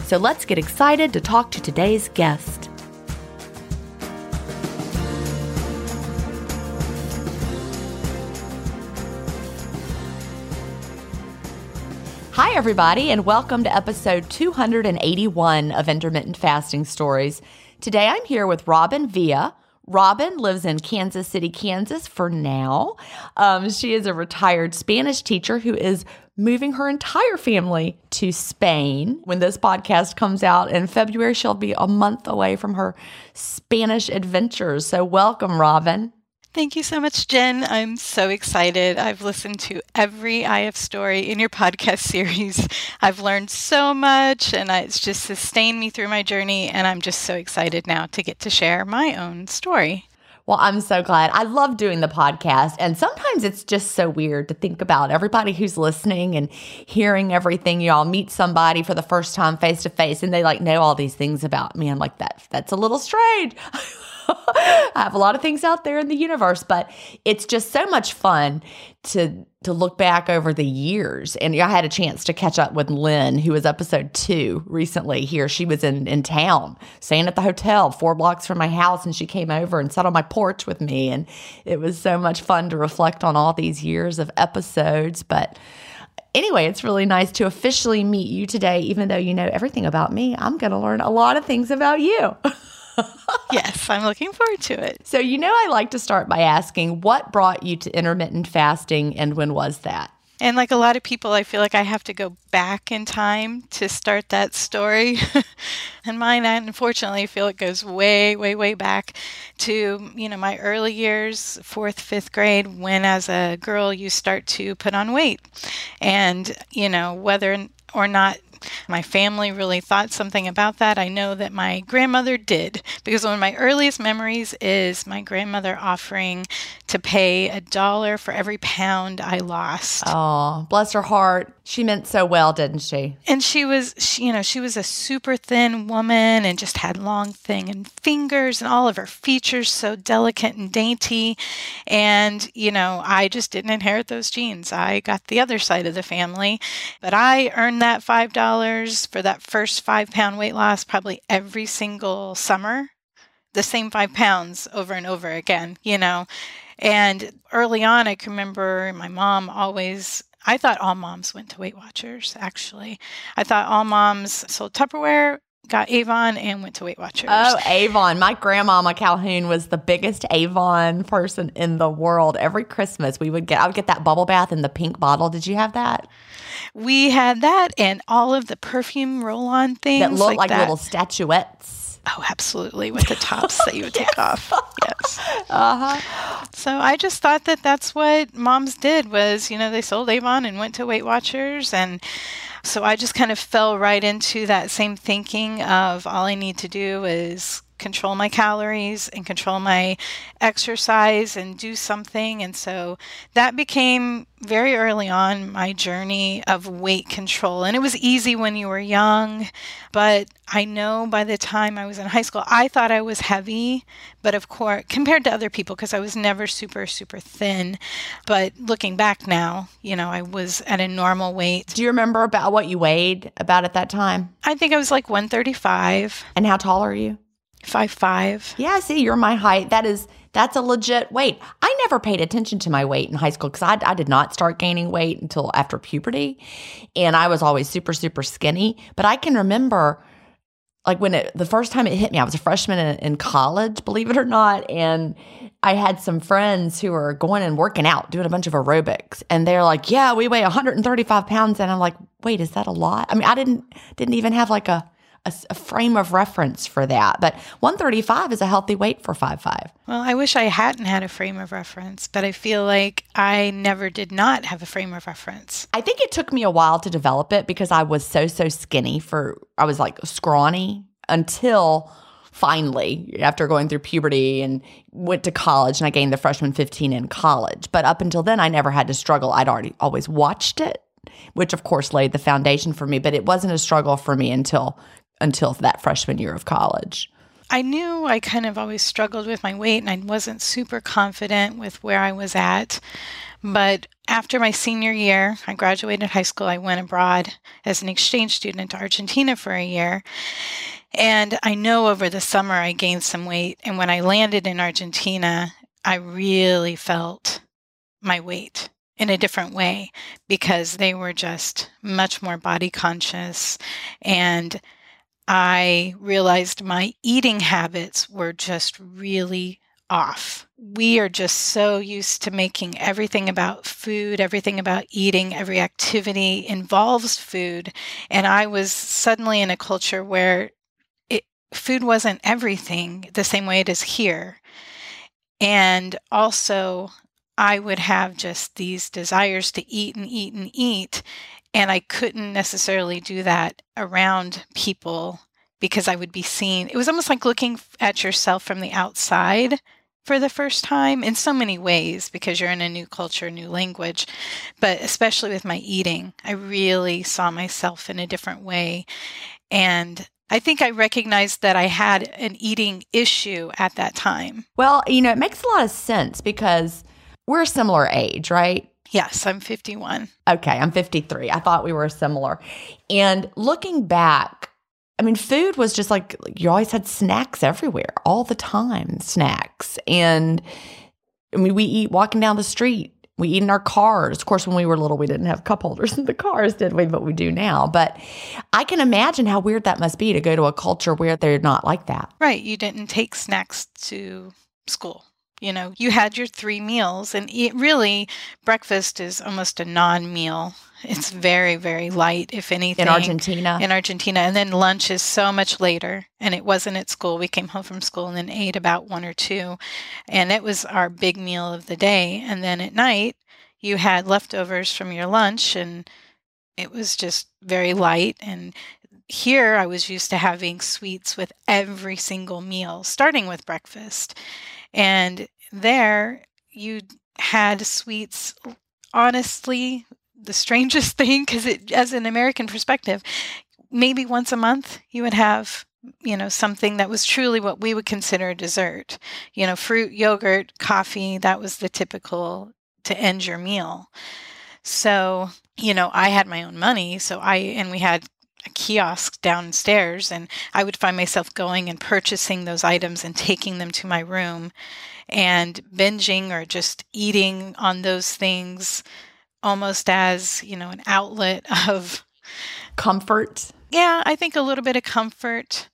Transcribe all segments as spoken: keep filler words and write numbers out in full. So let's get excited to talk to today's guest. Hi, everybody, and welcome to episode two hundred eighty-one of Intermittent Fasting Stories. Today I'm here with Robin Villa. Robin lives in Kansas City, Kansas for now. Um, she is a retired Spanish teacher who is moving her entire family to Spain. When this podcast comes out in February, she'll be a month away from her Spanish adventures. So welcome, Robin. Thank you so much, Jen. I'm so excited. I've listened to every I F story in your podcast series. I've learned so much, and it's just sustained me through my journey, and I'm just so excited now to get to share my own story. Well, I'm so glad. I love doing the podcast, and sometimes it's just so weird to think about everybody who's listening and hearing everything. You all meet somebody for the first time face-to-face, and they like know all these things about me. I'm like, that. that's a little strange. I have a lot of things out there in the universe, but it's just so much fun to to look back over the years. And I had a chance to catch up with Lynn, who was episode two recently here. She was in, in town, staying at the hotel four blocks from my house, and she came over and sat on my porch with me. And it was so much fun to reflect on all these years of episodes. But anyway, it's really nice to officially meet you today. Even though you know everything about me, I'm going to learn a lot of things about you. Yes, I'm looking forward to it. So, you know, I like to start by asking, what brought you to intermittent fasting, and when was that? And like a lot of people, I feel like I have to go back in time to start that story. And mine, I unfortunately feel it goes way, way, way back to, you know, my early years, fourth, fifth grade, when as a girl, you start to put on weight. And, you know, whether or not My family really thought something about that. I know that my grandmother did, because one of my earliest memories is my grandmother offering to pay a dollar for every pound I lost. Oh, bless her heart. She meant so well, didn't she? And she was, she, you know, she was a super thin woman and just had long, thin fingers and all of her features so delicate and dainty. And, you know, I just didn't inherit those genes. I got the other side of the family, but I earned that five dollars for that first five pound weight loss probably every single summer, the same five pounds over and over again, you know. And early on, I can remember my mom always, I thought all moms went to Weight Watchers, actually. I thought all moms sold Tupperware, got Avon, and went to Weight Watchers. Oh, Avon. My grandmama Calhoun was the biggest Avon person in the world. Every Christmas, we would get, I would get that bubble bath in the pink bottle. Did you have that? We had that and all of the perfume roll-on things that looked like, like that. Little statuettes. Oh, absolutely. With the tops that you would yes. take off. Yes. Uh-huh. So I just thought that that's what moms did was, you know, they sold Avon and went to Weight Watchers. And so I just kind of fell right into that same thinking of all I need to do is control my calories and control my exercise and do something. And so that became very early on my journey of weight control. And it was easy when you were young, but I know by the time I was in high school, I thought I was heavy, but of course, compared to other people, because I was never super, super thin. But looking back now, you know, I was at a normal weight. Do you remember about what you weighed about at that time? I think I was like one thirty-five. And how tall are you? Five five. Yeah, see, you're my height. That is, that's a legit weight. I never paid attention to my weight in high school because I, I did not start gaining weight until after puberty. And I was always super, super skinny. But I can remember like when it, the first time it hit me, I was a freshman in, in college, believe it or not. And I had some friends who were going and working out, doing a bunch of aerobics. And they're like, yeah, we weigh one hundred thirty-five pounds. And I'm like, wait, is that a lot? I mean, I didn't didn't even have like a a frame of reference for that. But one thirty-five is a healthy weight for five five. Well, I wish I hadn't had a frame of reference, but I feel like I never did not have a frame of reference. I think it took me a while to develop it because I was so, so skinny for, I was like scrawny until finally, after going through puberty and went to college, and I gained the freshman fifteen in college. But up until then, I never had to struggle. I'd already always watched it, which of course laid the foundation for me, but it wasn't a struggle for me until until that freshman year of college. I knew I kind of always struggled with my weight and I wasn't super confident with where I was at. But after my senior year, I graduated high school. I went abroad as an exchange student to Argentina for a year. And I know over the summer I gained some weight. And when I landed in Argentina, I really felt my weight in a different way because they were just much more body conscious, and I realized my eating habits were just really off. We are just so used to making everything about food, everything about eating, every activity involves food. And I was suddenly in a culture where it, food wasn't everything the same way it is here. And also, I would have just these desires to eat and eat and eat. And I couldn't necessarily do that around people because I would be seen. It was almost like looking at yourself from the outside for the first time in so many ways because you're in a new culture, new language. But especially with my eating, I really saw myself in a different way. And I think I recognized that I had an eating issue at that time. Well, you know, it makes a lot of sense because we're a similar age, right? Yes, I'm fifty-one. Okay, I'm fifty-three. I thought we were similar. And looking back, I mean, food was just like, you always had snacks everywhere, all the time, snacks. And I mean, we eat walking down the street. We eat in our cars. Of course, when we were little, we didn't have cup holders in the cars, did we? But we do now. But I can imagine how weird that must be to go to a culture where they're not like that. Right. You didn't take snacks to school. You know, you had your three meals, and it really, breakfast is almost a non-meal. It's very, very light, if anything. In Argentina. In Argentina. And then lunch is so much later, and it wasn't at school. We came home from school and then ate about one or two, and it was our big meal of the day. And then at night, you had leftovers from your lunch and It was just very light. And here I was used to having sweets with every single meal, starting with breakfast. And there you had sweets, honestly, the strangest thing, because it, as an American perspective, maybe once a month you would have, you know, something that was truly what we would consider a dessert. You know, fruit, yogurt, coffee, that was the typical to end your meal. So, you know, I had my own money. So I, and we had a kiosk downstairs, and I would find myself going and purchasing those items and taking them to my room and binging or just eating on those things almost as, you know, an outlet of comfort. Yeah, I think a little bit of comfort.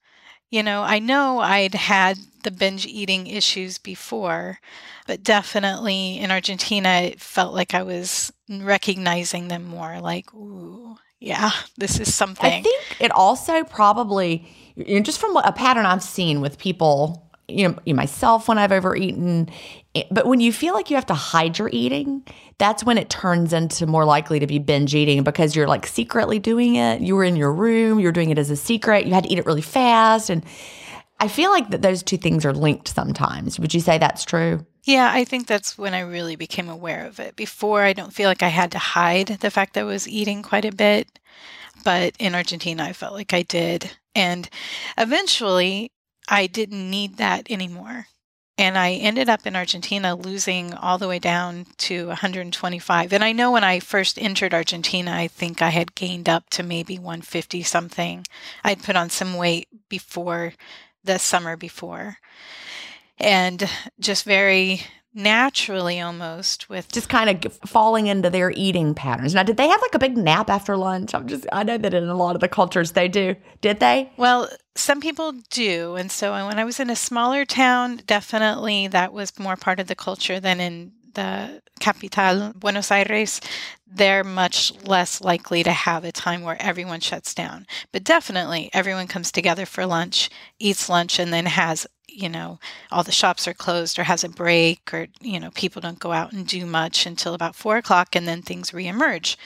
You know, I know I'd had the binge eating issues before, but definitely in Argentina, it felt like I was recognizing them more, like, ooh, yeah, this is something. I think it also probably, you know, just from a pattern I've seen with people, you know, myself when I've overeaten, but when you feel like you have to hide your eating, that's when it turns into more likely to be binge eating, because you're like secretly doing it. You were in your room, you're doing it as a secret, you had to eat it really fast. And I feel like that those two things are linked sometimes. Would you say that's true? Yeah, I think that's when I really became aware of it. Before, I don't feel like I had to hide the fact that I was eating quite a bit. But in Argentina, I felt like I did. And eventually, I didn't need that anymore. And I ended up in Argentina losing all the way down to one hundred twenty-five. And I know when I first entered Argentina, I think I had gained up to maybe one fifty something. I'd put on some weight before the summer before. And just very naturally almost with... Just kind of falling into their eating patterns. Now, did they have like a big nap after lunch? I'm just, I know that in a lot of the cultures they do. Did they? Well, some people do. And so when I was in a smaller town, definitely that was more part of the culture than in the capital, Buenos Aires. They're much less likely to have a time where everyone shuts down. But definitely everyone comes together for lunch, eats lunch, and then has, you know, all the shops are closed or has a break, or, you know, people don't go out and do much until about four o'clock and then things reemerge.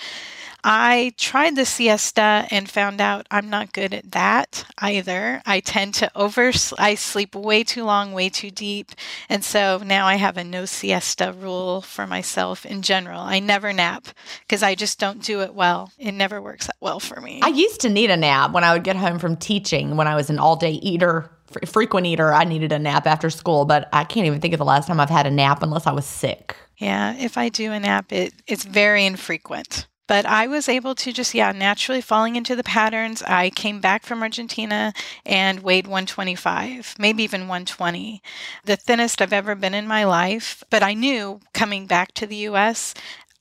I tried the siesta and found out I'm not good at that either. I tend to over, I sleep way too long, way too deep. And so now I have a no siesta rule for myself in general. I never nap because I just don't do it well. It never works that well for me. I used to need a nap when I would get home from teaching, when I was an all-day eater. Frequent eater, I needed a nap after school, but I can't even think of the last time I've had a nap unless I was sick. Yeah, if I do a nap, it, it's very infrequent. But I was able to just, yeah, naturally falling into the patterns. I came back from Argentina and weighed one twenty-five, maybe even one twenty, the thinnest I've ever been in my life. But I knew coming back to the U S,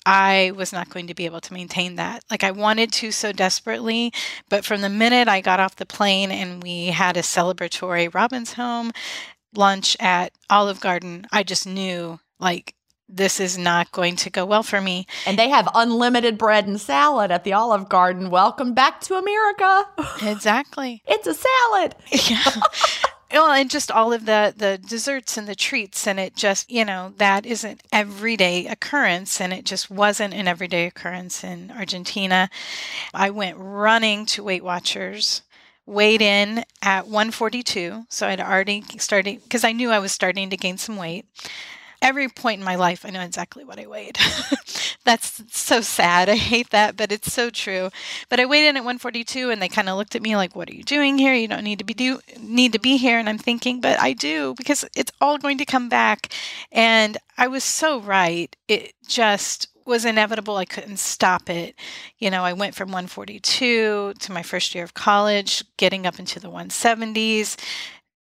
I was not going to be able to maintain that. Like I wanted to so desperately, but from the minute I got off the plane and we had a celebratory Robin's Home lunch at Olive Garden, I just knew like this is not going to go well for me. And they have unlimited bread and salad at the Olive Garden. Welcome back to America. Exactly. It's a salad. Yeah. Well, and just all of the, the desserts and the treats, and it just, you know, that is an everyday occurrence, and it just wasn't an everyday occurrence in Argentina. I went running to Weight Watchers, weighed in at one forty-two, so I'd already started, because I knew I was starting to gain some weight. Every point in my life, I know exactly what I weighed. That's so sad. I hate that, but it's so true. But I weighed in at one forty-two, and they kind of looked at me like, what are you doing here? You don't need to be do need to be here. And I'm thinking, but I do, because it's all going to come back. And I was so right. It just was inevitable. I couldn't stop it. You know, I went from one forty-two to my first year of college, getting up into the one seventies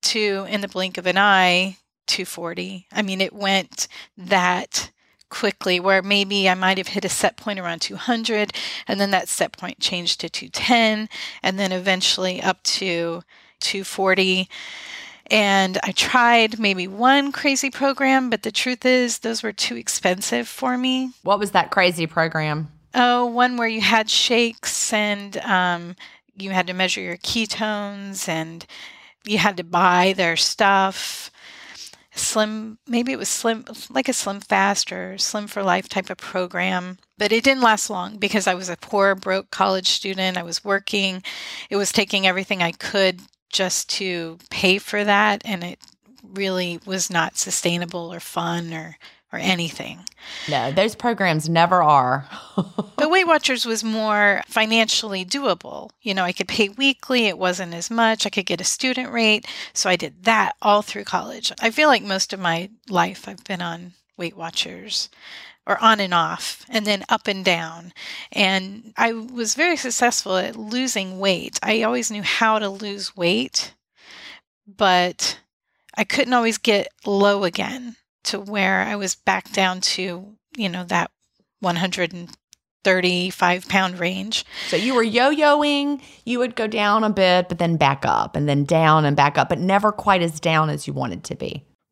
to, in the blink of an eye, two forty. I mean, it went that quickly, where maybe I might have hit a set point around two hundred, and then that set point changed to two ten, and then eventually up to two forty. And I tried maybe one crazy program, but the truth is those were too expensive for me. What was that crazy program? Oh, one where you had shakes and um, you had to measure your ketones and you had to buy their stuff. slim, maybe it was slim, like a slim fast or slim for life type of program. But it didn't last long because I was a poor, broke college student. I was working. It was taking everything I could just to pay for that. And it really was not sustainable or fun or or anything. No, those programs never are. But Weight Watchers was more financially doable. You know, I could pay weekly. It wasn't as much. I could get a student rate. So I did that all through college. I feel like most of my life I've been on Weight Watchers or on and off and then up and down. And I was very successful at losing weight. I always knew how to lose weight, but I couldn't always get low again to where I was back down to, you know, that one hundred thirty-five pound range. So you were yo-yoing, you would go down a bit, but then back up and then down and back up, but never quite as down as you wanted to be.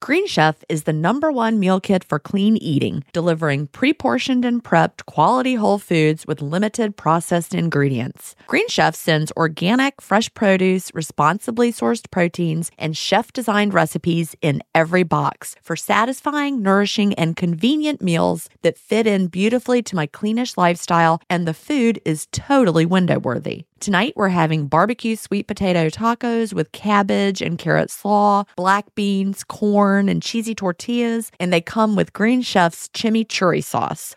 Green Chef is the number one meal kit for clean eating, delivering pre-portioned and prepped quality whole foods with limited processed ingredients. Green Chef sends organic, fresh produce, responsibly sourced proteins, and chef-designed recipes in every box for satisfying, nourishing, and convenient meals that fit in beautifully to my cleanish lifestyle, and the food is totally window-worthy. Tonight, we're having barbecue sweet potato tacos with cabbage and carrot slaw, black beans, corn, and cheesy tortillas, and they come with Green Chef's chimichurri sauce.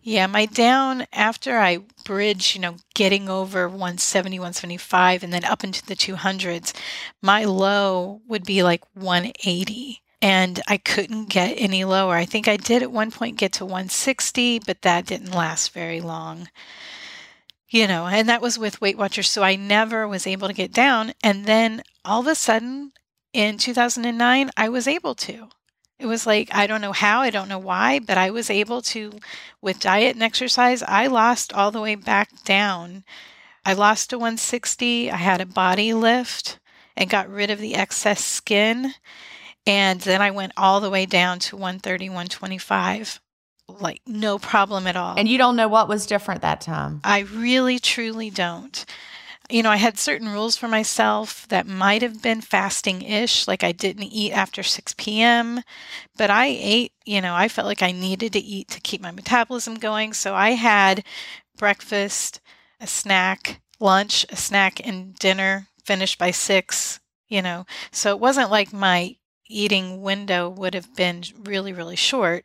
Yeah, my down after I bridge, you know, getting over one seventy, one seventy-five, and then up into the two hundreds, my low would be like one eighty. And I couldn't get any lower. I think I did at one point get to one sixty, but that didn't last very long. You know, and that was with Weight Watchers. So I never was able to get down. And then all of a sudden in two thousand nine, I was able to. It was like, I don't know how, I don't know why, but I was able to, with diet and exercise, I lost all the way back down. I lost to one sixty, I had a body lift and got rid of the excess skin. And then I went all the way down to one thirty, one twenty-five, like no problem at all. And you don't know what was different that time. I really, truly don't. You know, I had certain rules for myself that might have been fasting-ish, like I didn't eat after six p.m., but I ate, you know, I felt like I needed to eat to keep my metabolism going. So I had breakfast, a snack, lunch, a snack, and dinner finished by six, you know. So it wasn't like my eating window would have been really, really short,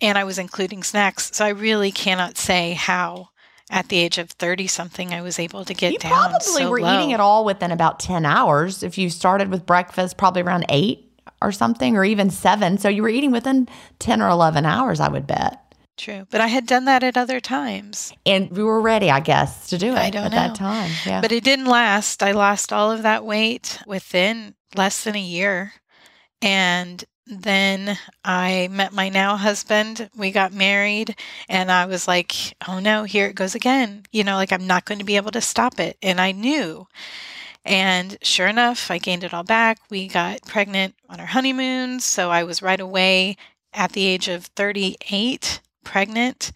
and I was including snacks. So I really cannot say how. At the age of thirty-something, I was able to get down so low. You probably were eating it all within about ten hours. If you started with breakfast, probably around eight or something, or even seven. So you were eating within ten or eleven hours, I would bet. True. But I had done that at other times. And we were ready, I guess, to do it I don't at know. that time. Yeah. But it didn't last. I lost all of that weight within less than a year. And then I met my now husband, we got married, and I was like, oh no, here it goes again. You know, like I'm not going to be able to stop it. And I knew. And sure enough, I gained it all back. We got pregnant on our honeymoon. So I was right away at the age of thirty-eight, pregnant,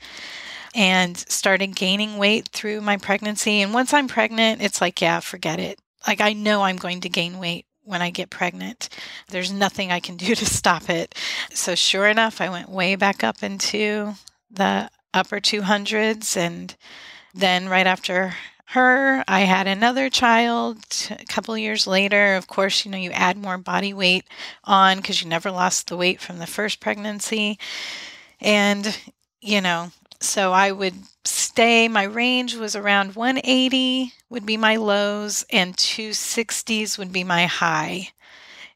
and started gaining weight through my pregnancy. And once I'm pregnant, it's like, yeah, forget it. Like, I know I'm going to gain weight when I get pregnant. There's nothing I can do to stop it. So sure enough, I went way back up into the upper two hundreds. And then right after her, I had another child a couple years later. Of course, you know, you add more body weight on because you never lost the weight from the first pregnancy. And, you know, so I would stay, my range was around one eighty would be my lows and two sixties would be my high.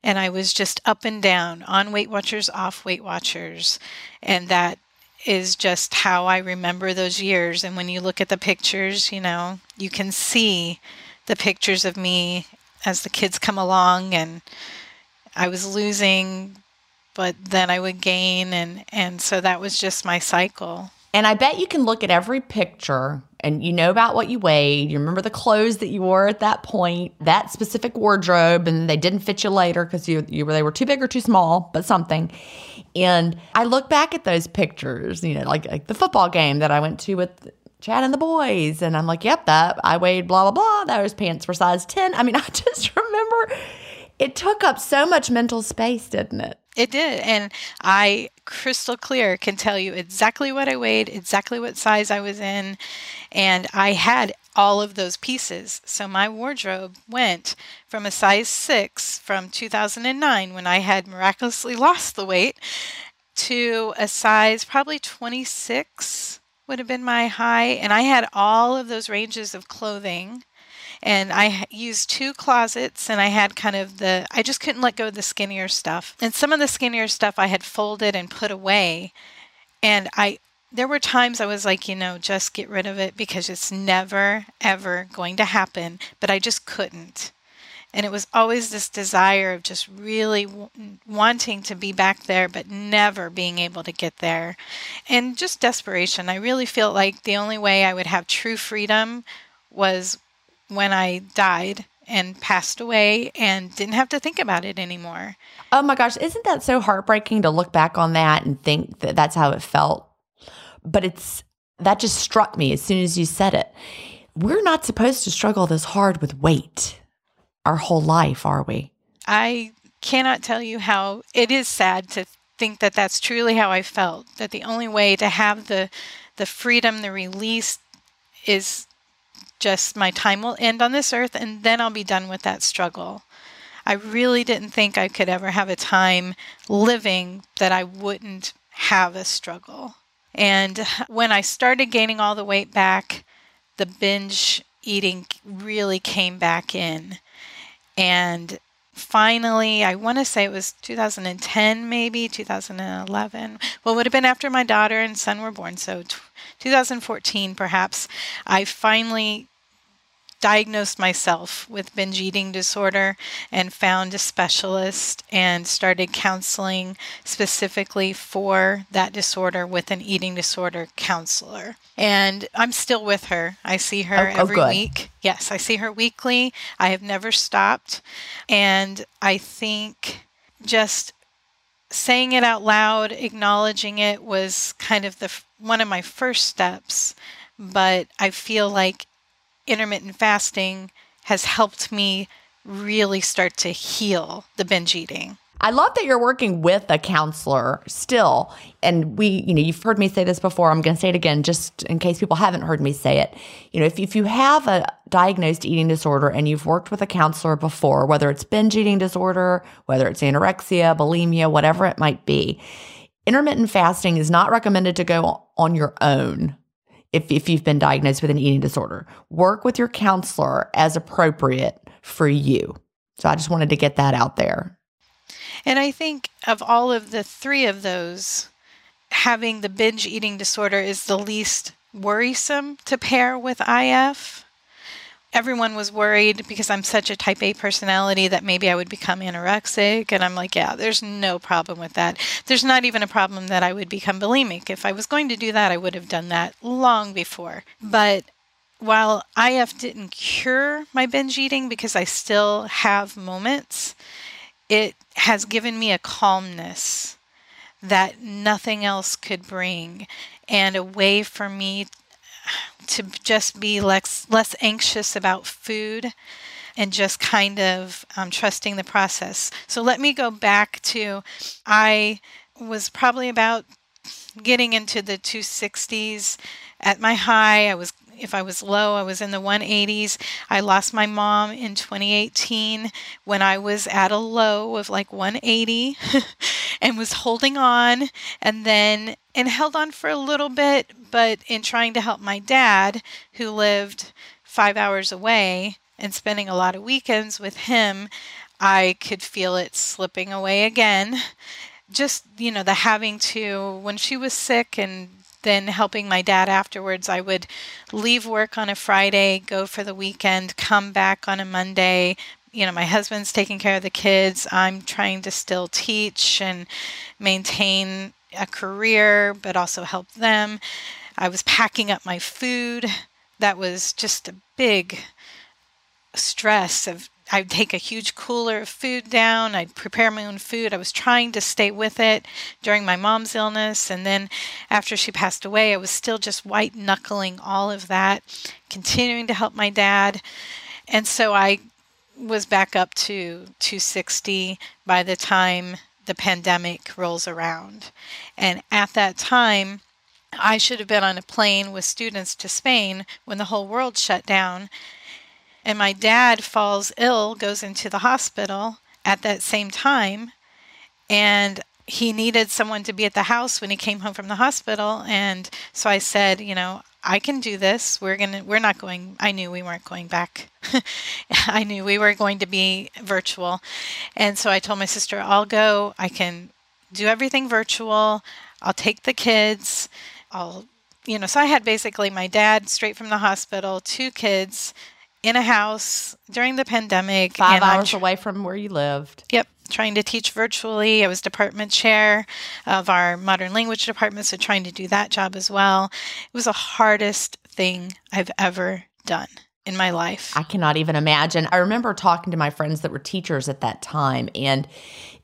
And I was just up and down, on Weight Watchers, off Weight Watchers. And that is just how I remember those years. And when you look at the pictures, you know, you can see the pictures of me as the kids come along, and I was losing, but then I would gain. And, and so that was just my cycle. And I bet you can look at every picture and you know about what you weighed. You remember the clothes that you wore at that point, that specific wardrobe, and they didn't fit you later because you, you were, they were too big or too small, but something. And I look back at those pictures, you know, like, like the football game that I went to with Chad and the boys. And I'm like, yep, that I weighed blah, blah, blah. Those pants were size ten. I mean, I just remember it took up so much mental space, didn't it? It did. And I crystal clear can tell you exactly what I weighed, exactly what size I was in. And I had all of those pieces. So my wardrobe went from a size six from two thousand nine, when I had miraculously lost the weight, to a size probably twenty-six would have been my high. And I had all of those ranges of clothing. And I used two closets, and I had kind of the, I just couldn't let go of the skinnier stuff. And some of the skinnier stuff I had folded and put away. And I, there were times I was like, you know, just get rid of it because it's never, ever going to happen. But I just couldn't. And it was always this desire of just really w- wanting to be back there, but never being able to get there. And just desperation. I really feel like the only way I would have true freedom was when I died and passed away and didn't have to think about it anymore. Oh my gosh, isn't that so heartbreaking to look back on that and think that that's how it felt? But it's that just struck me as soon as you said it. We're not supposed to struggle this hard with weight our whole life, are we? I cannot tell you how it is sad to think that that's truly how I felt, that the only way to have the the freedom, the release is just my time will end on this earth, and then I'll be done with that struggle. I really didn't think I could ever have a time living that I wouldn't have a struggle. And when I started gaining all the weight back, the binge eating really came back in. And finally, I want to say it was two thousand ten, maybe two thousand eleven. Well, it would have been after my daughter and son were born. So twenty fourteen, perhaps, I finally diagnosed myself with binge eating disorder and found a specialist and started counseling specifically for that disorder with an eating disorder counselor. And I'm still with her. I see her oh, every oh, week. Yes, I see her weekly. I have never stopped. And I think just saying it out loud, acknowledging it, was kind of the one of my first steps. But I feel like intermittent fasting has helped me really start to heal the binge eating. I love that you're working with a counselor still. And we, you know, you've heard me say this before. I'm going to say it again, just in case people haven't heard me say it. You know, if, if you have a diagnosed eating disorder and you've worked with a counselor before, whether it's binge eating disorder, whether it's anorexia, bulimia, whatever it might be, intermittent fasting is not recommended to go on your own. If if you've been diagnosed with an eating disorder, work with your counselor as appropriate for you. So I just wanted to get that out there. And I think of all of the three of those, having the binge eating disorder is the least worrisome to pair with I F. Everyone was worried because I'm such a type A personality that maybe I would become anorexic. And I'm like, yeah, there's no problem with that. There's not even a problem that I would become bulimic. If I was going to do that, I would have done that long before. But while I F didn't cure my binge eating, because I still have moments, it has given me a calmness that nothing else could bring, and a way for me to just be less, less anxious about food and just kind of um, trusting the process. So let me go back to, I was probably about getting into the two sixties at my high. I was, if I was low, I was in the one eighties. I lost my mom in twenty eighteen when I was at a low of like one eighty and was holding on, and then and held on for a little bit, but in trying to help my dad, who lived five hours away, and spending a lot of weekends with him, I could feel it slipping away again. Just, you know, the having to, when she was sick and then helping my dad afterwards, I would leave work on a Friday, go for the weekend, come back on a Monday. You know, my husband's taking care of the kids. I'm trying to still teach and maintain a career, but also help them. I was packing up my food. That was just a big stress of, I'd take a huge cooler of food down. I'd prepare my own food. I was trying to stay with it during my mom's illness. And then after she passed away, I was still just white knuckling all of that, continuing to help my dad. And so I was back up to two sixty by the time the pandemic rolls around. And at that time, I should have been on a plane with students to Spain when the whole world shut down. And my dad falls ill, goes into the hospital at that same time. And he needed someone to be at the house when he came home from the hospital. And so I said, you know, I can do this. We're going to, we're not going, I knew we weren't going back. I knew we were going to be virtual. And so I told my sister, I'll go, I can do everything virtual. I'll take the kids. I'll, you know, so I had basically my dad straight from the hospital, two kids, in a house during the pandemic. Five and hours tr- away from where you lived. Yep. Trying to teach virtually. I was department chair of our modern language department, so trying to do that job as well. It was the hardest thing I've ever done in my life. I cannot even imagine. I remember talking to my friends that were teachers at that time, and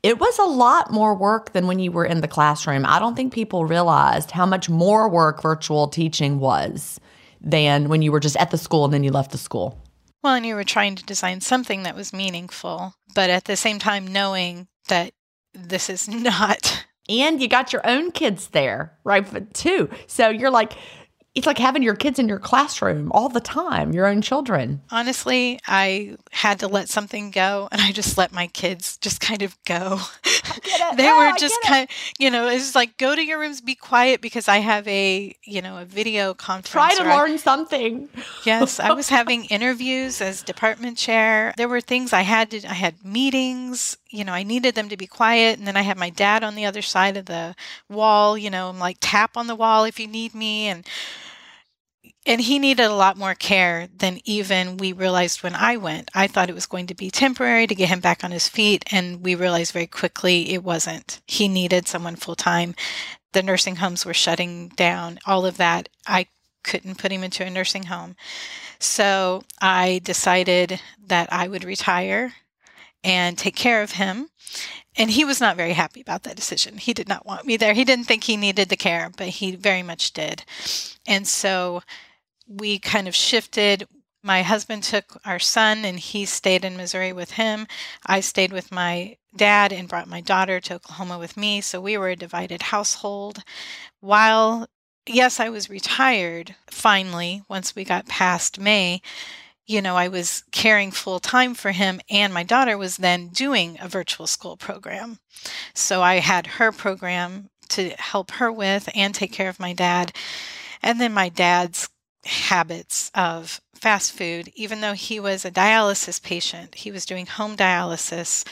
it was a lot more work than when you were in the classroom. I don't think people realized how much more work virtual teaching was than when you were just at the school and then you left the school. Well, and you were trying to design something that was meaningful, but at the same time knowing that this is not. And you got your own kids there, right, too. So you're like, it's like having your kids in your classroom all the time, your own children. Honestly, I had to let something go, and I just let my kids just kind of go. I get it. They no, were just kind of, you know, it's like, go to your rooms, be quiet, because I have a, you know, a video conference. Try to learn I, something. Yes. I was having interviews as department chair. There were things I had to, I had meetings, you know, I needed them to be quiet. And then I had my dad on the other side of the wall, you know, I'm like, tap on the wall if you need me. And, And he needed a lot more care than even we realized when I went. I thought it was going to be temporary to get him back on his feet, and we realized very quickly it wasn't. He needed someone full-time. The nursing homes were shutting down, all of that. I couldn't put him into a nursing home. So I decided that I would retire and take care of him. And he was not very happy about that decision. He did not want me there. He didn't think he needed the care, but he very much did. And so we kind of shifted. My husband took our son, and he stayed in Missouri with him. I stayed with my dad and brought my daughter to Oklahoma with me. So we were a divided household. While, yes, I was retired, finally, once we got past May, you know, I was caring full time for him, and my daughter was then doing a virtual school program. So I had her program to help her with and take care of my dad. And then my dad's habits of fast food, even though he was a dialysis patient, he was doing home dialysis.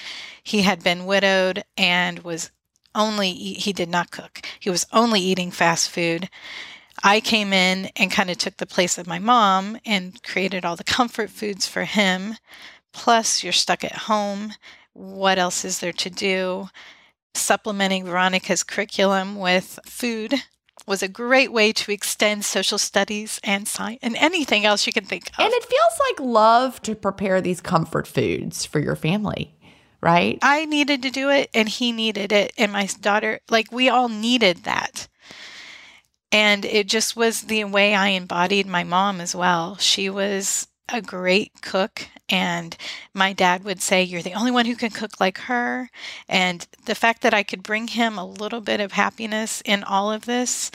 He had been widowed and was only, he did not cook. He was only eating fast food. I came in and kind of took the place of my mom and created all the comfort foods for him. Plus, you're stuck at home. What else is there to do? Supplementing Veronica's curriculum with food was a great way to extend social studies and science and anything else you can think of. And it feels like love to prepare these comfort foods for your family, right? I needed to do it, and he needed it, and my daughter, like we all needed that. And it just was the way I embodied my mom as well. She was a great cook, and my dad would say, you're the only one who can cook like her. And the fact that I could bring him a little bit of happiness in all of this,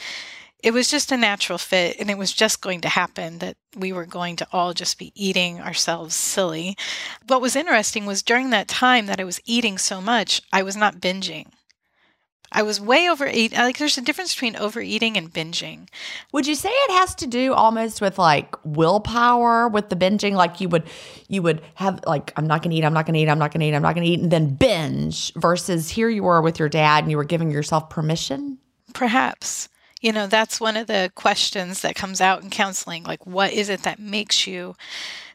it was just a natural fit, and it was just going to happen that we were going to all just be eating ourselves silly. What was interesting was during that time that I was eating so much, I was not binging. I was way overeating. Like, there's a difference between overeating and binging. Would you say it has to do almost with like willpower with the binging? Like you would, you would have like, I'm not going to eat, I'm not going to eat, I'm not going to eat, I'm not going to eat, and then binge versus here you were with your dad and you were giving yourself permission? Perhaps. You know, that's one of the questions that comes out in counseling. Like, what is it that makes you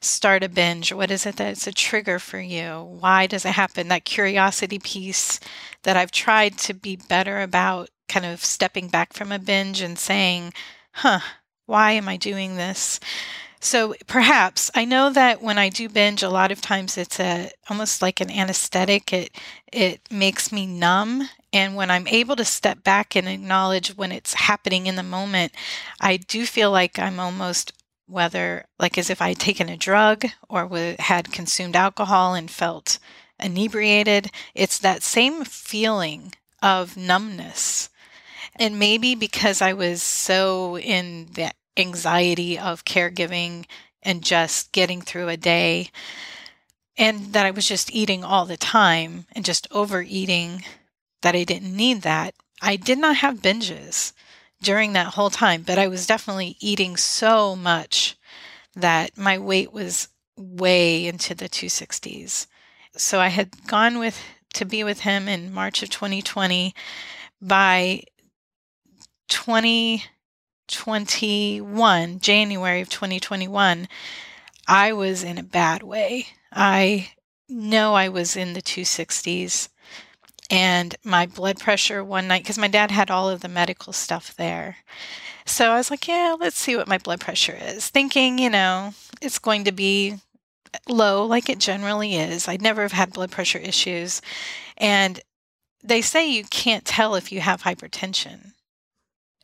start a binge? What is it that's a trigger for you? Why does it happen? That curiosity piece that I've tried to be better about, kind of stepping back from a binge and saying, huh, why am I doing this? So perhaps, I know that when I do binge, a lot of times it's a almost like an anesthetic. It it makes me numb. And when I'm able to step back and acknowledge when it's happening in the moment, I do feel like I'm almost, whether like as if I had taken a drug or w- had consumed alcohol and felt inebriated, it's that same feeling of numbness. And maybe because I was so in the anxiety of caregiving and just getting through a day, and that I was just eating all the time and just overeating, that I didn't need that. I did not have binges during that whole time, but I was definitely eating so much that my weight was way into the two sixties. So I had gone with to be with him in March of twenty twenty. By twenty twenty-one, January of twenty twenty-one, I was in a bad way. I know I was in the two sixties. And my blood pressure one night, because my dad had all of the medical stuff there. So I was like, yeah, let's see what my blood pressure is. Thinking, you know, it's going to be low like it generally is. I'd never have had blood pressure issues. And they say you can't tell if you have hypertension.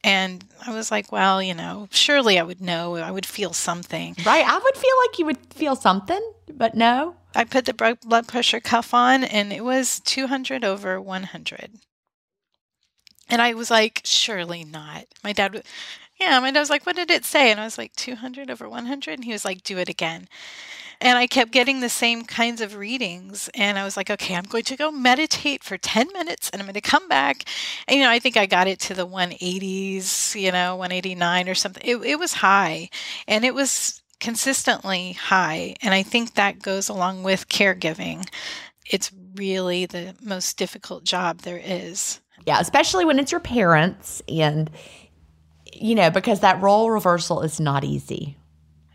And I was like, well, you know, surely I would know. I would feel something. Right. I would feel like you would feel something, but no. I put the blood pressure cuff on, and it was two hundred over one hundred. And I was like, surely not. My dad was, yeah, my dad was like, what did it say? And I was like, two hundred over one hundred. And he was like, do it again. And I kept getting the same kinds of readings. And I was like, okay, I'm going to go meditate for ten minutes, and I'm going to come back. And, you know, I think I got it to the one eighties, you know, one eighty-nine or something. It, it was high. And it was consistently high. And I think that goes along with caregiving. It's really the most difficult job there is. Yeah, especially when it's your parents, and, you know, because that role reversal is not easy.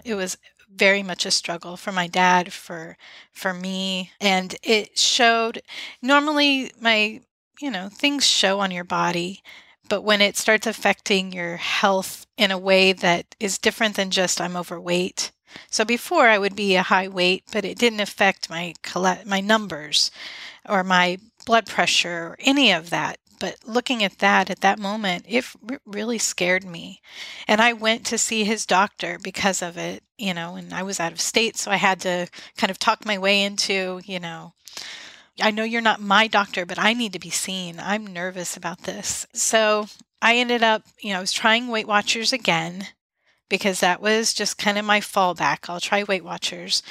It was very much a struggle for my dad, for for me. And it showed, normally my, you know, things show on your body. But when it starts affecting your health in a way that is different than just I'm overweight. So before I would be a high weight, but it didn't affect my my numbers or my blood pressure or any of that. But looking at that at that moment, it really scared me. And I went to see his doctor because of it, you know, and I was out of state. So I had to kind of talk my way into, you know, I know you're not my doctor, but I need to be seen. I'm nervous about this. So I ended up, you know, I was trying Weight Watchers again, because that was just kind of my fallback. I'll try Weight Watchers.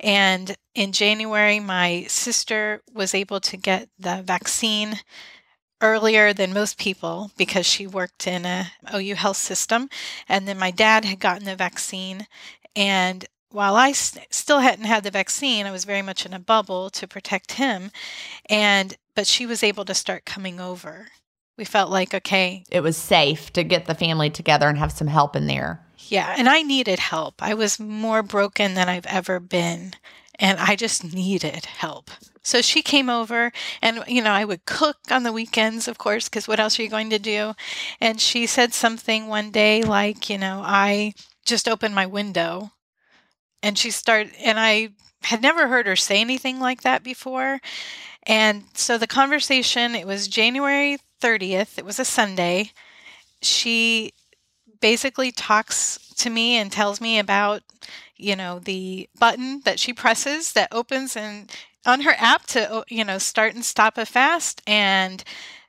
And in January, my sister was able to get the vaccine earlier than most people because she worked in a O U Health system. And then my dad had gotten the vaccine, and while I st- still hadn't had the vaccine, I was very much in a bubble to protect him. And but she was able to start coming over. We felt like, okay. It was safe to get the family together and have some help in there. Yeah, and I needed help. I was more broken than I've ever been, and I just needed help. So she came over and, you know, I would cook on the weekends, of course, because what else are you going to do? And she said something one day like, you know, I just opened my window and she started, and I had never heard her say anything like that before. And so the conversation, it was January thirtieth. It was a Sunday. She basically talks to me and tells me about, you know, the button that she presses that opens and on her app to, you know, start and stop a fast. And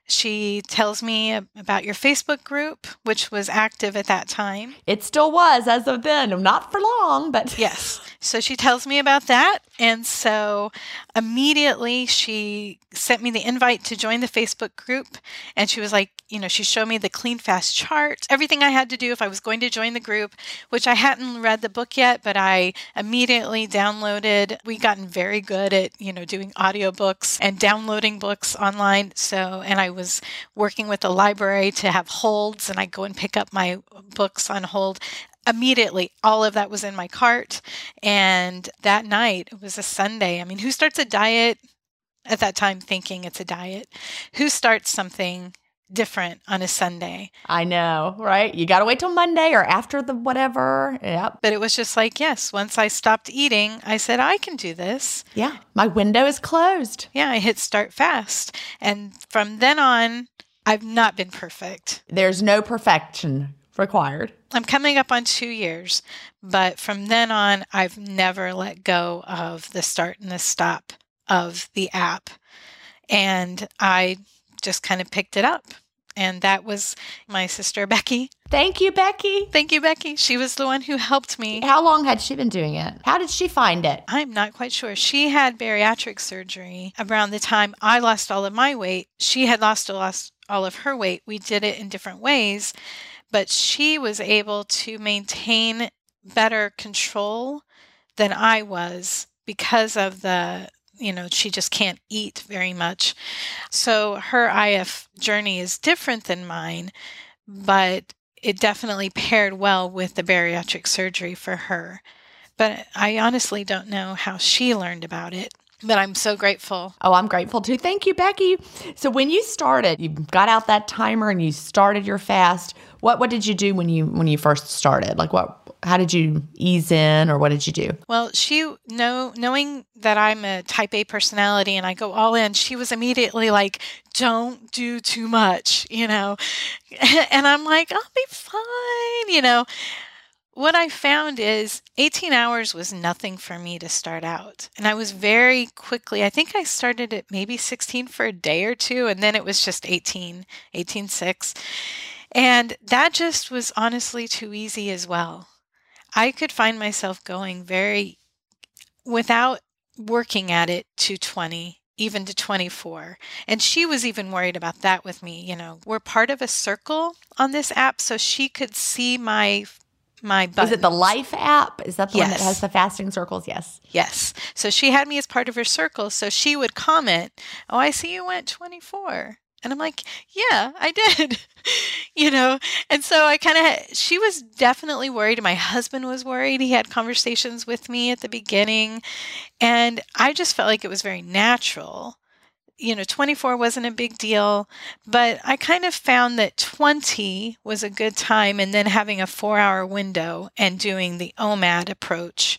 she tells me about your Facebook group, which was active at that time. It still was as of then, not for long, but yes. So she tells me about that. And so immediately she sent me the invite to join the Facebook group. And she was like, you know, she showed me the Clean Fast chart, everything I had to do if I was going to join the group, which I hadn't read the book yet, but I immediately downloaded. We've gotten very good at, you know, doing audiobooks and downloading books online. So, and I was was working with the library to have holds, and I go and pick up my books on hold. Immediately, all of that was in my cart. And that night, it was a Sunday. I mean, who starts a diet at that time thinking it's a diet? Who starts something different on a Sunday? I know, right? You got to wait till Monday or after the whatever. Yep. But it was just like, yes, once I stopped eating, I said, I can do this. Yeah. My window is closed. Yeah. I hit start fast. And from then on, I've not been perfect. There's no perfection required. I'm coming up on two years, but from then on, I've never let go of the start and the stop of the app. And I just kind of picked it up. And that was my sister, Becky. Thank you, Becky. Thank you, Becky. She was the one who helped me. How long had she been doing it? How did she find it? I'm not quite sure. She had bariatric surgery around the time I lost all of my weight. She had lost, lost all of her weight. We did it in different ways, but she was able to maintain better control than I was because of the you know, she just can't eat very much. So her I F journey is different than mine, but it definitely paired well with the bariatric surgery for her. But I honestly don't know how she learned about it, but I'm so grateful. Oh, I'm grateful too. Thank you, Becky. So when you started, you got out that timer and you started your fast. What what did you do when you when you first started? Like what How did you ease in or what did you do? Well, she, know, knowing that I'm a type A personality and I go all in, she was immediately like, don't do too much, you know. And I'm like, I'll be fine, you know. What I found is eighteen hours was nothing for me to start out. And I was very quickly, I think I started at maybe sixteen for a day or two, and then it was just eighteen, eighteen six. And that just was honestly too easy as well. I could find myself going very, without working at it, to twenty, even to twenty-four. And she was even worried about that with me. You know, we're part of a circle on this app, so she could see my my buttons. Is it the Life app? Is that the yes. one that has the fasting circles? Yes. Yes. So she had me as part of her circle, so she would comment, oh, I see you went twenty-four. And I'm like, yeah, I did, you know? And so I kind of, she was definitely worried. My husband was worried. He had conversations with me at the beginning. And I just felt like it was very natural. You know, twenty-four wasn't a big deal, but I kind of found that twenty was a good time. And then having a four hour window and doing the O M A D approach,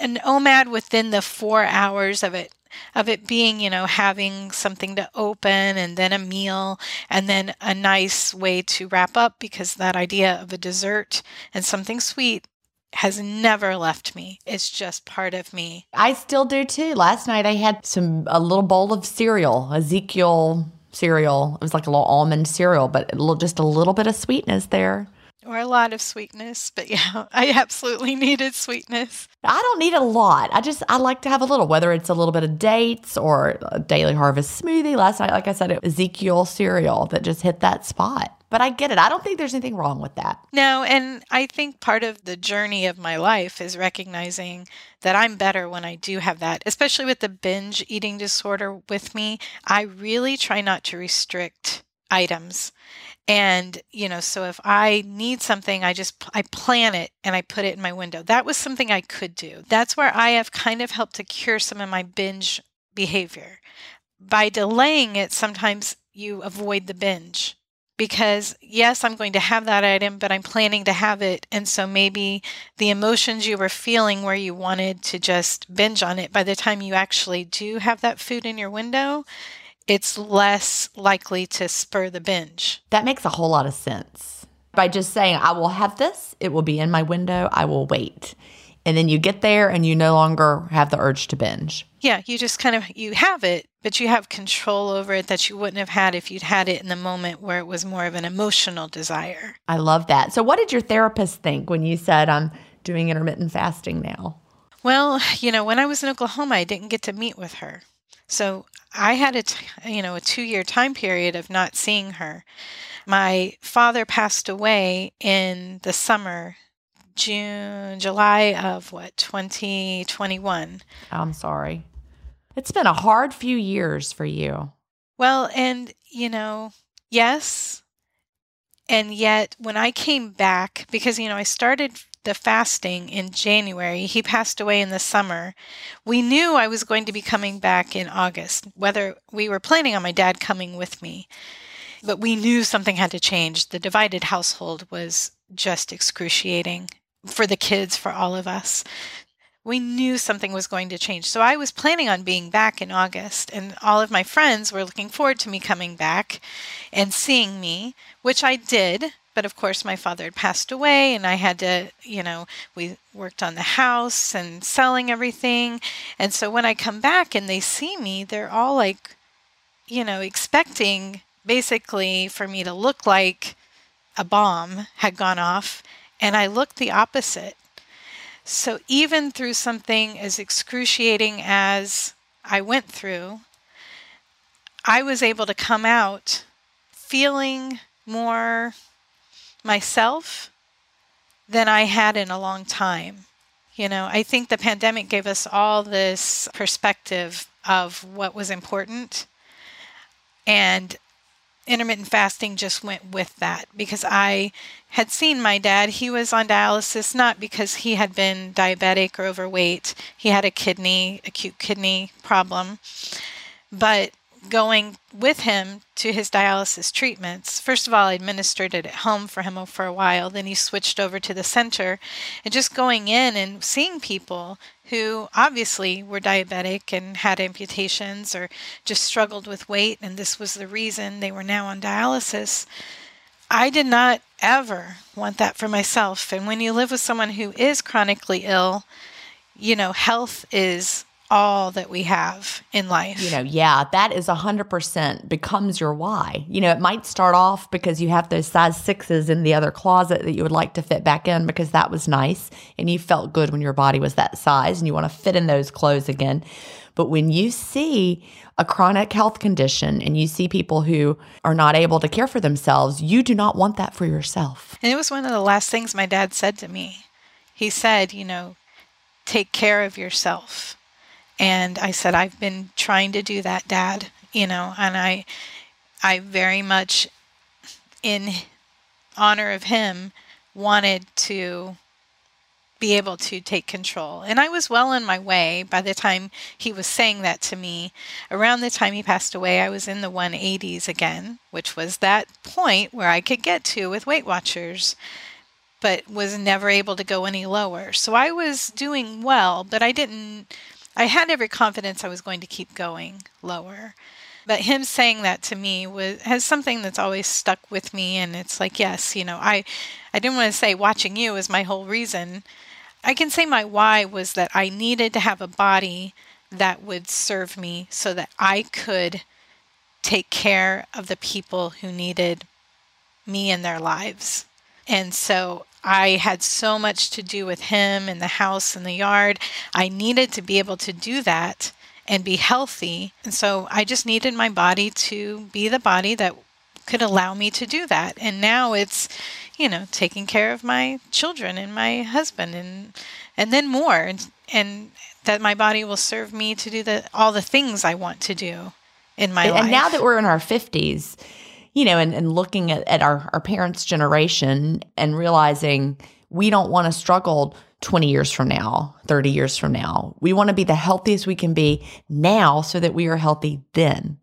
an O M A D within the four hours of it. Of it being, you know, having something to open and then a meal and then a nice way to wrap up, because that idea of a dessert and something sweet has never left me. It's just part of me. I still do too. Last night I had some a little bowl of cereal, Ezekiel cereal. It was like a little almond cereal, but a little, just a little bit of sweetness there. Or a lot of sweetness, but yeah, I absolutely needed sweetness. I don't need a lot. I just, I like to have a little, whether it's a little bit of dates or a Daily Harvest smoothie. Last night, like I said, it was Ezekiel cereal that just hit that spot. But I get it. I don't think there's anything wrong with that. No, and I think part of the journey of my life is recognizing that I'm better when I do have that, especially with the binge eating disorder with me. I really try not to restrict items. And, you know, so if I need something, I just, I plan it and I put it in my window. That was something I could do. That's where I have kind of helped to cure some of my binge behavior. By delaying it, sometimes you avoid the binge because, yes, I'm going to have that item, but I'm planning to have it. And so maybe the emotions you were feeling where you wanted to just binge on it, by the time you actually do have that food in your window, it's less likely to spur the binge. That makes a whole lot of sense. By just saying, I will have this, it will be in my window, I will wait. And then you get there and you no longer have the urge to binge. Yeah, you just kind of, you have it, but you have control over it that you wouldn't have had if you'd had it in the moment where it was more of an emotional desire. I love that. So what did your therapist think when you said, I'm doing intermittent fasting now? Well, you know, when I was in Oklahoma, I didn't get to meet with her. So I had a, t- you know, a two-year time period of not seeing her. My father passed away in the summer, June, July of what, twenty twenty-one. I'm sorry. It's been a hard few years for you. Well, and, you know, yes. And yet when I came back, because, you know, I started the fasting in January. He passed away in the summer. We knew I was going to be coming back in August, whether we were planning on my dad coming with me, but we knew something had to change. The divided household was just excruciating for the kids, for all of us. We knew something was going to change. So I was planning on being back in August, and all of my friends were looking forward to me coming back and seeing me, which I did. But of course, my father had passed away, and I had to, you know, we worked on the house and selling everything. And so when I come back and they see me, they're all like, you know, expecting basically for me to look like a bomb had gone off, and I looked the opposite. So even through something as excruciating as I went through, I was able to come out feeling more myself than I had in a long time. You know, I think the pandemic gave us all this perspective of what was important, and intermittent fasting just went with that because I had seen my dad. He was on dialysis, not because he had been diabetic or overweight. He had a kidney, acute kidney problem, but going with him to his dialysis treatments. First of all, I administered it at home for him for a while. Then he switched over to the center, and just going in and seeing people who obviously were diabetic and had amputations or just struggled with weight, and this was the reason they were now on dialysis. I did not ever want that for myself. And when you live with someone who is chronically ill, you know, health is all that we have in life. You know, yeah, that is one hundred percent becomes your why. You know, it might start off because you have those size sixes in the other closet that you would like to fit back in because that was nice and you felt good when your body was that size and you want to fit in those clothes again. But when you see a chronic health condition and you see people who are not able to care for themselves, you do not want that for yourself. And it was one of the last things my dad said to me. He said, you know, take care of yourself. And I said, I've been trying to do that, Dad, you know, and I, I very much in honor of him wanted to be able to take control. And I was well on my way by the time he was saying that to me. Around the time he passed away, I was in the one eighties again, which was that point where I could get to with Weight Watchers, but was never able to go any lower. So I was doing well, but I didn't... I had every confidence I was going to keep going lower. But him saying that to me was has something that's always stuck with me. And it's like, yes, you know, I, I didn't want to say watching you is my whole reason. I can say my why was that I needed to have a body that would serve me so that I could take care of the people who needed me in their lives. And so I had so much to do with him and the house and the yard. I needed to be able to do that and be healthy. And so I just needed my body to be the body that could allow me to do that. And now it's, you know, taking care of my children and my husband and and then more. And, and that my body will serve me to do the all the things I want to do in my and, life. And now that we're in our fifties, you know, and, and looking at, at our, our parents' generation and realizing we don't want to struggle twenty years from now, thirty years from now. We want to be the healthiest we can be now so that we are healthy then.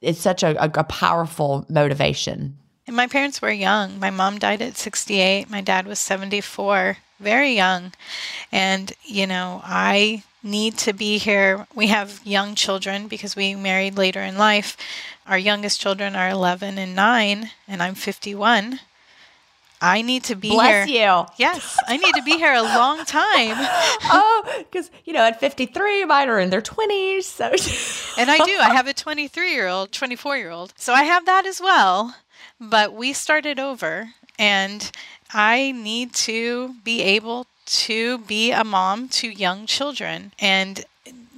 It's such a, a, a powerful motivation. And my parents were young. My mom died at sixty-eight. My dad was seventy-four, very young. And, you know, I need to be here. We have young children because we married later in life. Our youngest children are eleven and nine, and I'm fifty-one. I need to be Bless here. Bless you. Yes. I need to be here a long time. Oh, because, you know, at fifty-three, mine are in their twenties. So, and I do. I have a twenty-three-year-old, twenty-four-year-old. So I have that as well. But we started over, and I need to be able to be a mom to young children. And,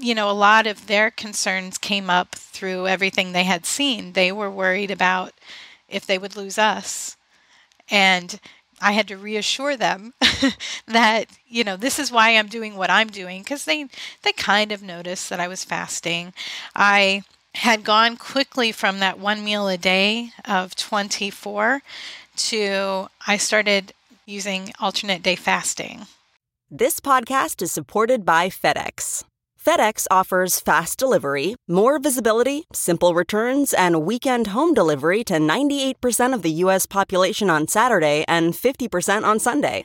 you know, a lot of their concerns came up through everything they had seen. They were worried about if they would lose us. And I had to reassure them that, you know, this is why I'm doing what I'm doing, because they, they kind of noticed that I was fasting. I had gone quickly from that one meal a day of twenty-four to I started using alternate day fasting. This podcast is supported by FedEx. FedEx offers fast delivery, more visibility, simple returns, and weekend home delivery to ninety-eight percent of the U S population on Saturday and fifty percent on Sunday.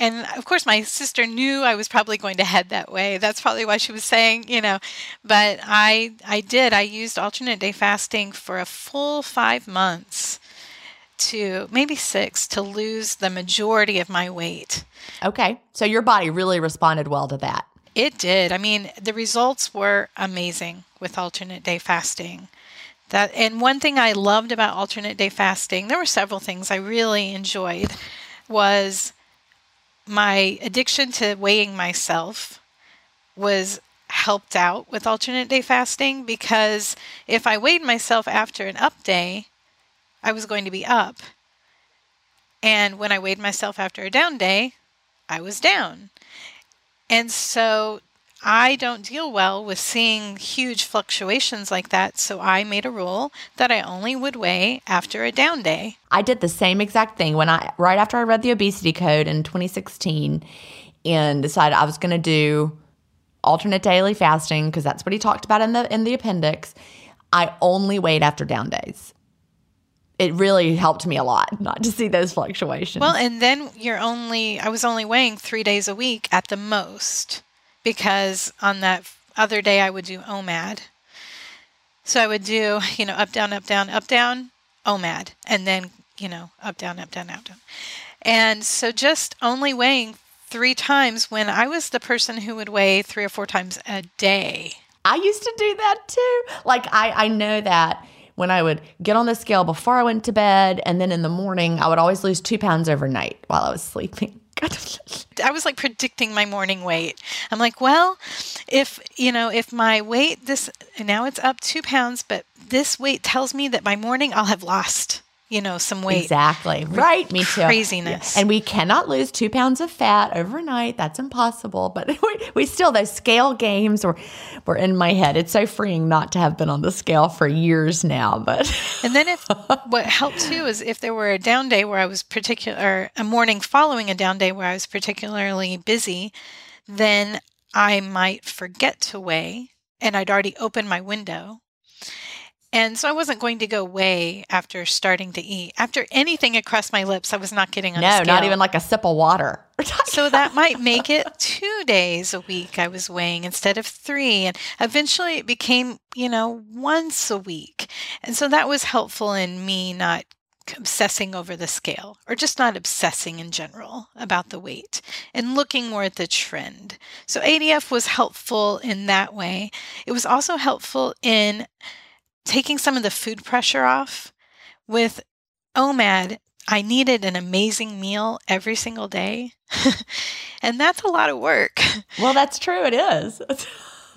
And of course, my sister knew I was probably going to head that way. That's probably why she was saying, you know, but I I did. I used alternate day fasting for a full five months to maybe six to lose the majority of my weight. Okay. So your body really responded well to that. It did. I mean, the results were amazing with alternate day fasting. That, and one thing I loved about alternate day fasting, there were several things I really enjoyed, was my addiction to weighing myself was helped out with alternate day fasting, because if I weighed myself after an up day, I was going to be up. And when I weighed myself after a down day, I was down. And so I don't deal well with seeing huge fluctuations like that, so I made a rule that I only would weigh after a down day. I did the same exact thing when I right after I read the Obesity Code in twenty sixteen and decided I was going to do alternate daily fasting, because that's what he talked about in the in the appendix. I only weighed after down days. It really helped me a lot not to see those fluctuations. Well, and then you're only I was only weighing three days a week at the most, because on that other day I would do O M A D. So I would do, you know, up, down, up, down, up, down, O M A D, and then, you know, up, down, up, down, up, down. And so just only weighing three times when I was the person who would weigh three or four times a day. I used to do that too. Like I, I know that when I would get on the scale before I went to bed, and then in the morning, I would always lose two pounds overnight while I was sleeping. I was like predicting my morning weight. I'm like, well, if, you know, if my weight, this, now it's up two pounds, but this weight tells me that by morning I'll have lost you know, some weight. Exactly. Right. Me too. Craziness. And we cannot lose two pounds of fat overnight. That's impossible. But we, we still, those scale games were, were in my head. It's so freeing not to have been on the scale for years now. But and then if what helped too is if there were a down day where I was particular, a morning following a down day where I was particularly busy, then I might forget to weigh, and I'd already opened my window. And so I wasn't going to go weigh after starting to eat. After anything across my lips, I was not getting on no, a scale. No, not even like a sip of water. So that might make it two days a week I was weighing instead of three. And eventually it became, you know, once a week. And so that was helpful in me not obsessing over the scale, or just not obsessing in general about the weight, and looking more at the trend. So A D F was helpful in that way. It was also helpful in taking some of the food pressure off. With O M A D, I needed an amazing meal every single day. And that's a lot of work. Well, that's true. It is.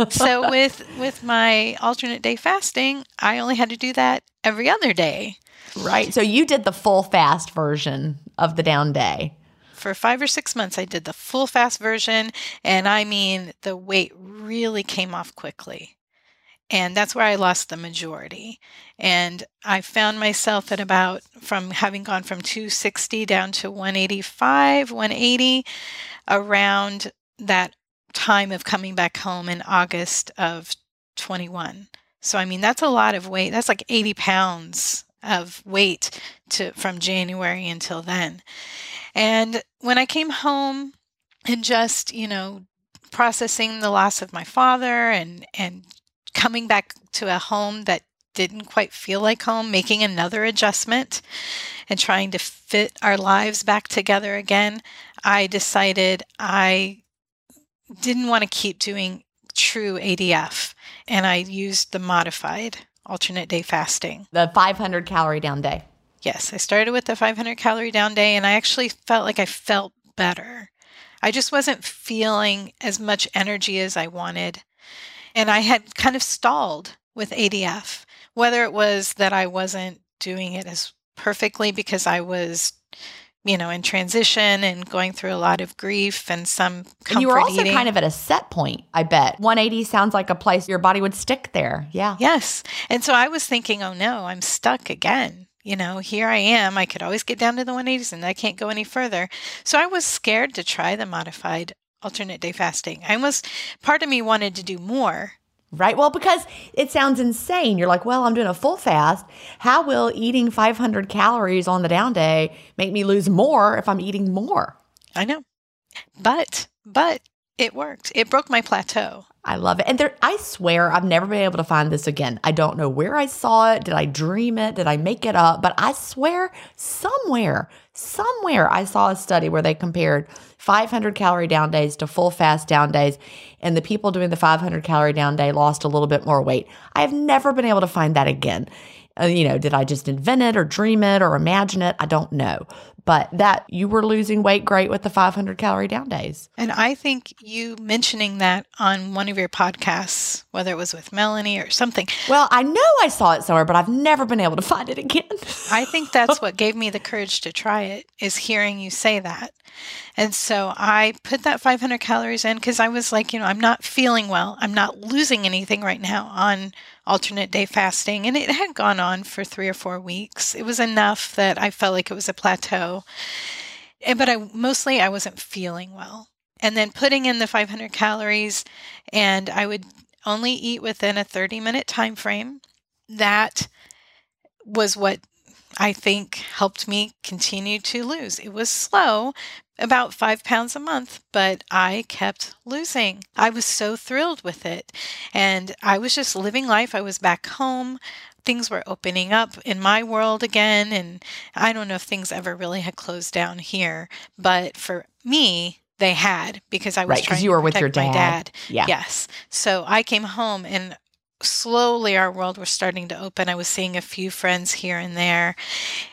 So with with my alternate day fasting, I only had to do that every other day. Right. So you did the full fast version of the down day. For five or six months, I did the full fast version. And I mean, the weight really came off quickly. And that's where I lost the majority. And I found myself at about, from having gone from two sixty down to one eighty-five, one eighty, around that time of coming back home in August of twenty-one. So, I mean, that's a lot of weight. That's like eighty pounds of weight to from January until then. And when I came home and just, you know, processing the loss of my father and, and, coming back to a home that didn't quite feel like home, making another adjustment and trying to fit our lives back together again, I decided I didn't want to keep doing true A D F. And I used the modified alternate day fasting. The five hundred calorie down day. Yes. I started with the five hundred calorie down day, and I actually felt like I felt better. I just wasn't feeling as much energy as I wanted. And I had kind of stalled with A D F, whether it was that I wasn't doing it as perfectly because I was, you know, in transition and going through a lot of grief and some comfort eating. And you were also eating. Kind of at a set point, I bet. one eighty sounds like a place your body would stick there. Yeah. Yes. And so I was thinking, oh no, I'm stuck again. You know, here I am. I could always get down to the one eighties and I can't go any further. So I was scared to try the modified alternate day fasting. I almost, part of me wanted to do more. Right. Well, because it sounds insane. You're like, well, I'm doing a full fast. How will eating five hundred calories on the down day make me lose more if I'm eating more? I know. But, but it worked. It broke my plateau. I love it. And there, I swear I've never been able to find this again. I don't know where I saw it. Did I dream it? Did I make it up? But I swear somewhere, somewhere I saw a study where they compared five hundred calorie down days to full fast down days, and the people doing the five hundred calorie down day lost a little bit more weight. I have never been able to find that again. Uh, you know, did I just invent it or dream it or imagine it? I don't know. But that you were losing weight great with the five hundred calorie down days. And I think you mentioning that on one of your podcasts, whether it was with Melanie or something. Well, I know I saw it somewhere, but I've never been able to find it again. I think that's what gave me the courage to try it, is hearing you say that. And so I put that five hundred calories in because I was like, you know, I'm not feeling well. I'm not losing anything right now on alternate day fasting. And it had gone on for three or four weeks. It was enough that I felt like it was a plateau. And, but I mostly I wasn't feeling well. And then putting in the five hundred calories, and I would only eat within a thirty minute time frame. That was what I think helped me continue to lose. It was slow, about five pounds a month, but I kept losing. I was so thrilled with it. And I was just living life. I was back home. Things were opening up in my world again. And I don't know if things ever really had closed down here, but for me, they had, because I was right, trying you to were protect with your dad. my dad. Yeah. Yes. So I came home, and slowly our world was starting to open. I was seeing a few friends here and there.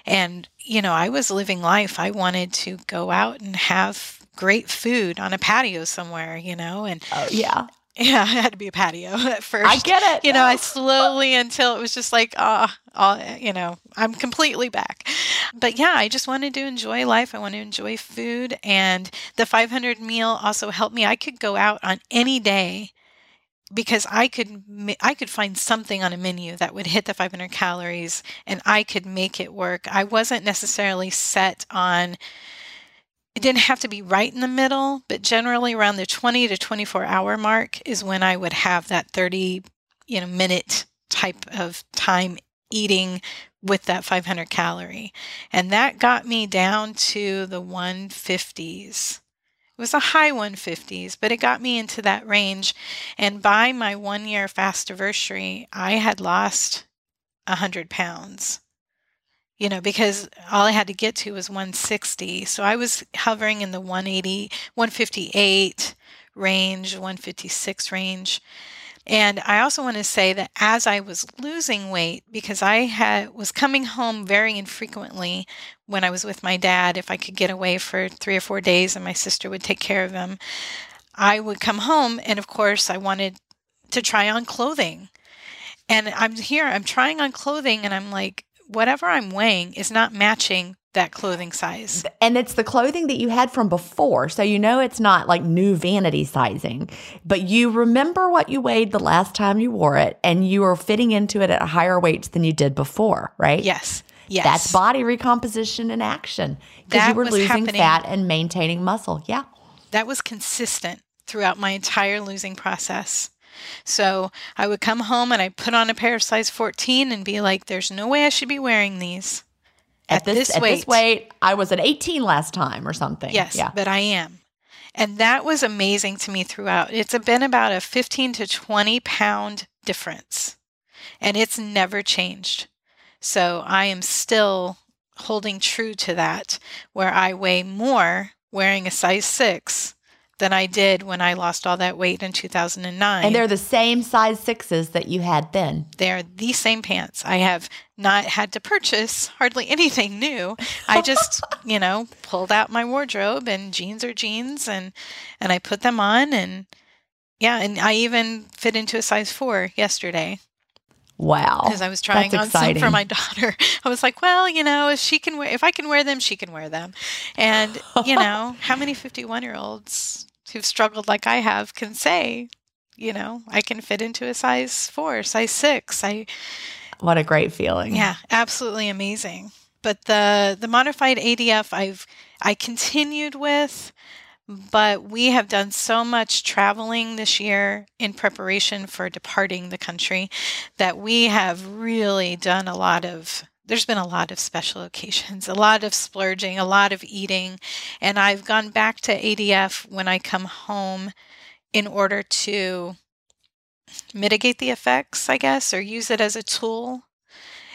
And, you know, I was living life. I wanted to go out and have great food on a patio somewhere, you know, and oh, yeah. Yeah, it had to be a patio at first. I get it. You know, I slowly until it was just like, ah, uh, you know, I'm completely back. But yeah, I just wanted to enjoy life. I want to enjoy food. And the five hundred meal also helped me. I could go out on any day because I could I could find something on a menu that would hit the five hundred calories and I could make it work. I wasn't necessarily set on... It didn't have to be right in the middle, but generally around the twenty to twenty-four hour mark is when I would have that thirty, you know, minute type of time eating with that five hundred calorie. And that got me down to the one fifties. It was a high one fifties, but it got me into that range. And by my one year fastiversary, I had lost one hundred pounds. You know, because all I had to get to was one sixty. So I was hovering in the one eighty, one fifty-eight range, one fifty-six range. And I also want to say that as I was losing weight, because I had was coming home very infrequently when I was with my dad, if I could get away for three or four days and my sister would take care of him, I would come home. And of course, I wanted to try on clothing. And I'm here, I'm trying on clothing and I'm like, whatever I'm weighing is not matching that clothing size. And it's the clothing that you had from before. So you know it's not like new vanity sizing, but you remember what you weighed the last time you wore it and you are fitting into it at higher weights than you did before, right? Yes. Yes. That's body recomposition in action because you were losing happening. fat and maintaining muscle. Yeah. That was consistent throughout my entire losing process. So I would come home and I'd put on a pair of size fourteen and be like, there's no way I should be wearing these. At, at, this, this, at weight. this weight, I was at eighteen last time or something. Yes, yeah. But I am. And that was amazing to me throughout. It's been about a fifteen to twenty pound difference and it's never changed. So I am still holding true to that where I weigh more wearing a size six than I did when I lost all that weight in two thousand nine. And they're the same size sixes that you had then. They're the same pants. I have not had to purchase hardly anything new. I just, you know, pulled out my wardrobe and jeans are jeans and, and I put them on and yeah. And I even fit into a size four yesterday. Wow. Because I was trying That's on exciting. some for my daughter. I was like, well, you know, if she can wear, if I can wear them, she can wear them. And you know, how many fifty-one year olds who've struggled like I have can say, you know, I can fit into a size four, size six. I What a great feeling. Yeah, absolutely amazing. But the the modified A D F I've I continued with, but we have done so much traveling this year in preparation for departing the country that we have really done a lot of, there's been a lot of special occasions, a lot of splurging, a lot of eating. And I've gone back to A D F when I come home in order to mitigate the effects, I guess, or use it as a tool.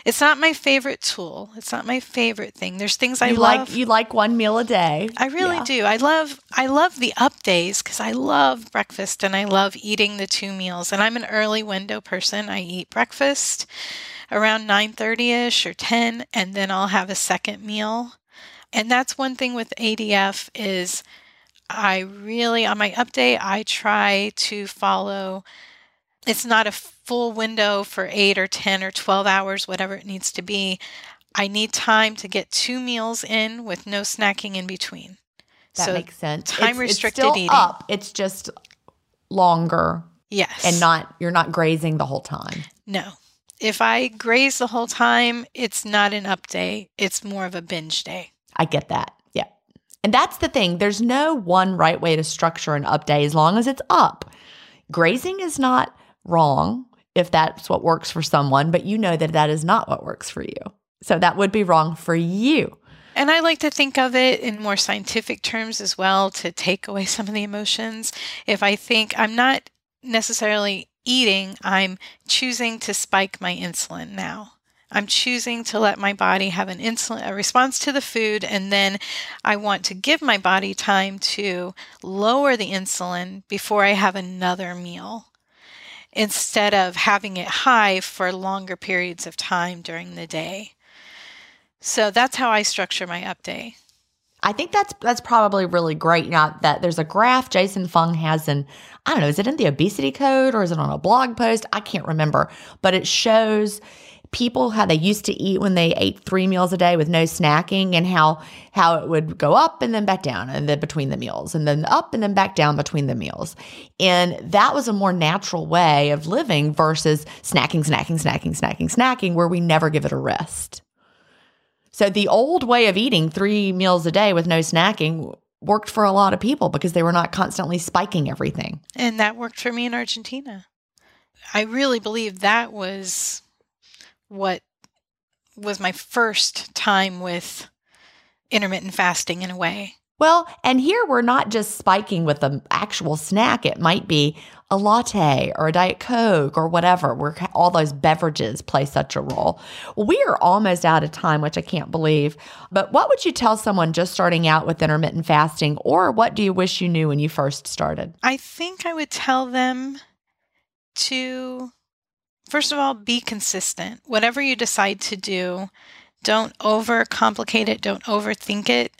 It's not my favorite tool. It's not my favorite thing. There's things I you love. Like, you like one meal a day. I really yeah. do. I love I love the up days because I love breakfast and I love eating the two meals. And I'm an early window person. I eat breakfast around nine thirty-ish or ten, and then I'll have a second meal. And that's one thing with A D F is I really, on my up day, I try to follow. It's not a full window for eight or ten or twelve hours, whatever it needs to be. I need time to get two meals in with no snacking in between. That so makes sense. Time restricted eating. It's still up. It's just longer. Yes. And not you're not grazing the whole time. No. If I graze the whole time, it's not an up day. It's more of a binge day. I get that. Yeah. And that's the thing. There's no one right way to structure an up day as long as it's up. Grazing is not wrong if that's what works for someone, but you know that that is not what works for you. So that would be wrong for you. And I like to think of it in more scientific terms as well to take away some of the emotions. If I think I'm not necessarily eating, I'm choosing to spike my insulin now. I'm choosing to let my body have an insulin a response to the food, and then I want to give my body time to lower the insulin before I have another meal, instead of having it high for longer periods of time during the day. So that's how I structure my up day. I think that's that's probably really great. Now that there's a graph Jason Fung has in, I don't know, is it in the Obesity Code or is it on a blog post? I can't remember, but it shows people how they used to eat when they ate three meals a day with no snacking, and how how it would go up and then back down, and then between the meals, and then up and then back down between the meals. And that was a more natural way of living versus snacking, snacking, snacking, snacking, snacking, where we never give it a rest. So the old way of eating three meals a day with no snacking worked for a lot of people because they were not constantly spiking everything. And that worked for me in Argentina. I really believe that was what was my first time with intermittent fasting in a way. Well, and here we're not just spiking with an actual snack. It might be a latte or a Diet Coke or whatever, where all those beverages play such a role. We are almost out of time, which I can't believe. But what would you tell someone just starting out with intermittent fasting, or what do you wish you knew when you first started? I think I would tell them to, first of all, be consistent. Whatever you decide to do, don't overcomplicate it, don't overthink it,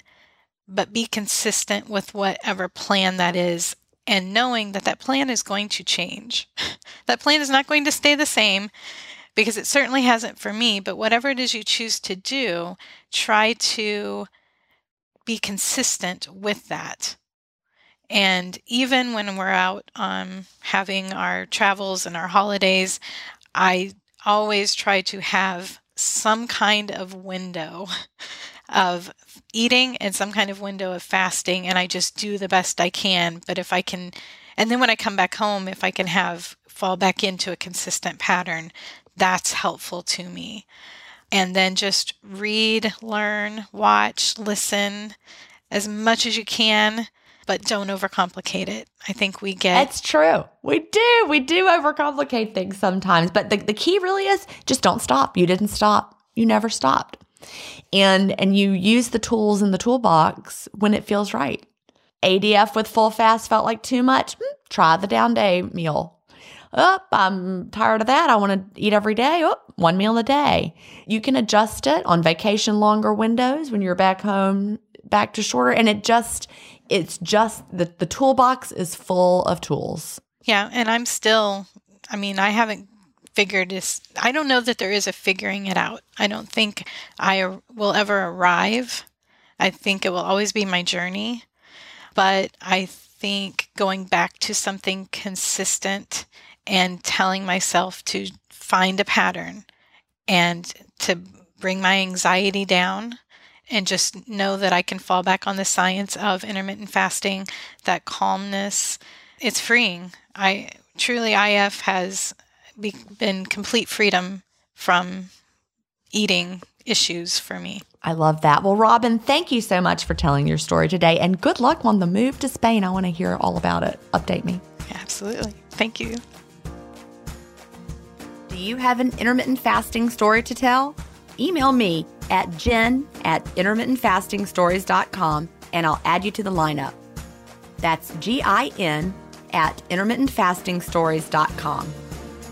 but be consistent with whatever plan that is, and knowing that that plan is going to change. That plan is not going to stay the same, because it certainly hasn't for me, but whatever it is you choose to do, try to be consistent with that. And even when we're out um, having our travels and our holidays, I always try to have some kind of window of eating and some kind of window of fasting, and I just do the best I can. But if I can, and then when I come back home, if I can have fall back into a consistent pattern, that's helpful to me. And then just read, learn, watch, listen as much as you can, but don't overcomplicate it. I think we get... It's true. We do. We do overcomplicate things sometimes. But the, the key really is just don't stop. You didn't stop. You never stopped. And and you use the tools in the toolbox when it feels right. A D F with full fast felt like too much. Mm, try the down day meal. Oh, I'm tired of that. I want to eat every day. Oh, one meal a day. You can adjust it on vacation, longer windows, when you're back home, back to shorter. And it just, it's just, the, the toolbox is full of tools. Yeah. And I'm still, I mean, I haven't figured this, I don't know that there is a figuring it out. I don't think I will ever arrive. I think it will always be my journey. But I think going back to something consistent and telling myself to find a pattern and to bring my anxiety down, and just know that I can fall back on the science of intermittent fasting, that calmness, it's freeing. I truly, I F has be, been complete freedom from eating issues for me. I love that. Well, Robin, thank you so much for telling your story today, and good luck on the move to Spain. I want to hear all about it. Update me. Absolutely. Thank you. Do you have an intermittent fasting story to tell? Email me at jen at intermittent fasting stories dot com, and I'll add you to the lineup. That's G I N at intermittent fasting stories dot com.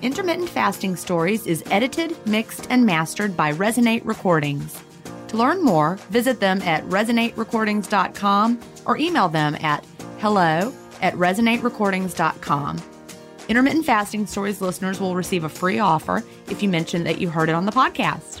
Intermittent Fasting Stories is edited, mixed, and mastered by Resonate Recordings. To learn more, visit them at resonate recordings dot com or email them at hello at resonate recordings dot com. Intermittent Fasting Stories listeners will receive a free offer if you mention that you heard it on the podcast.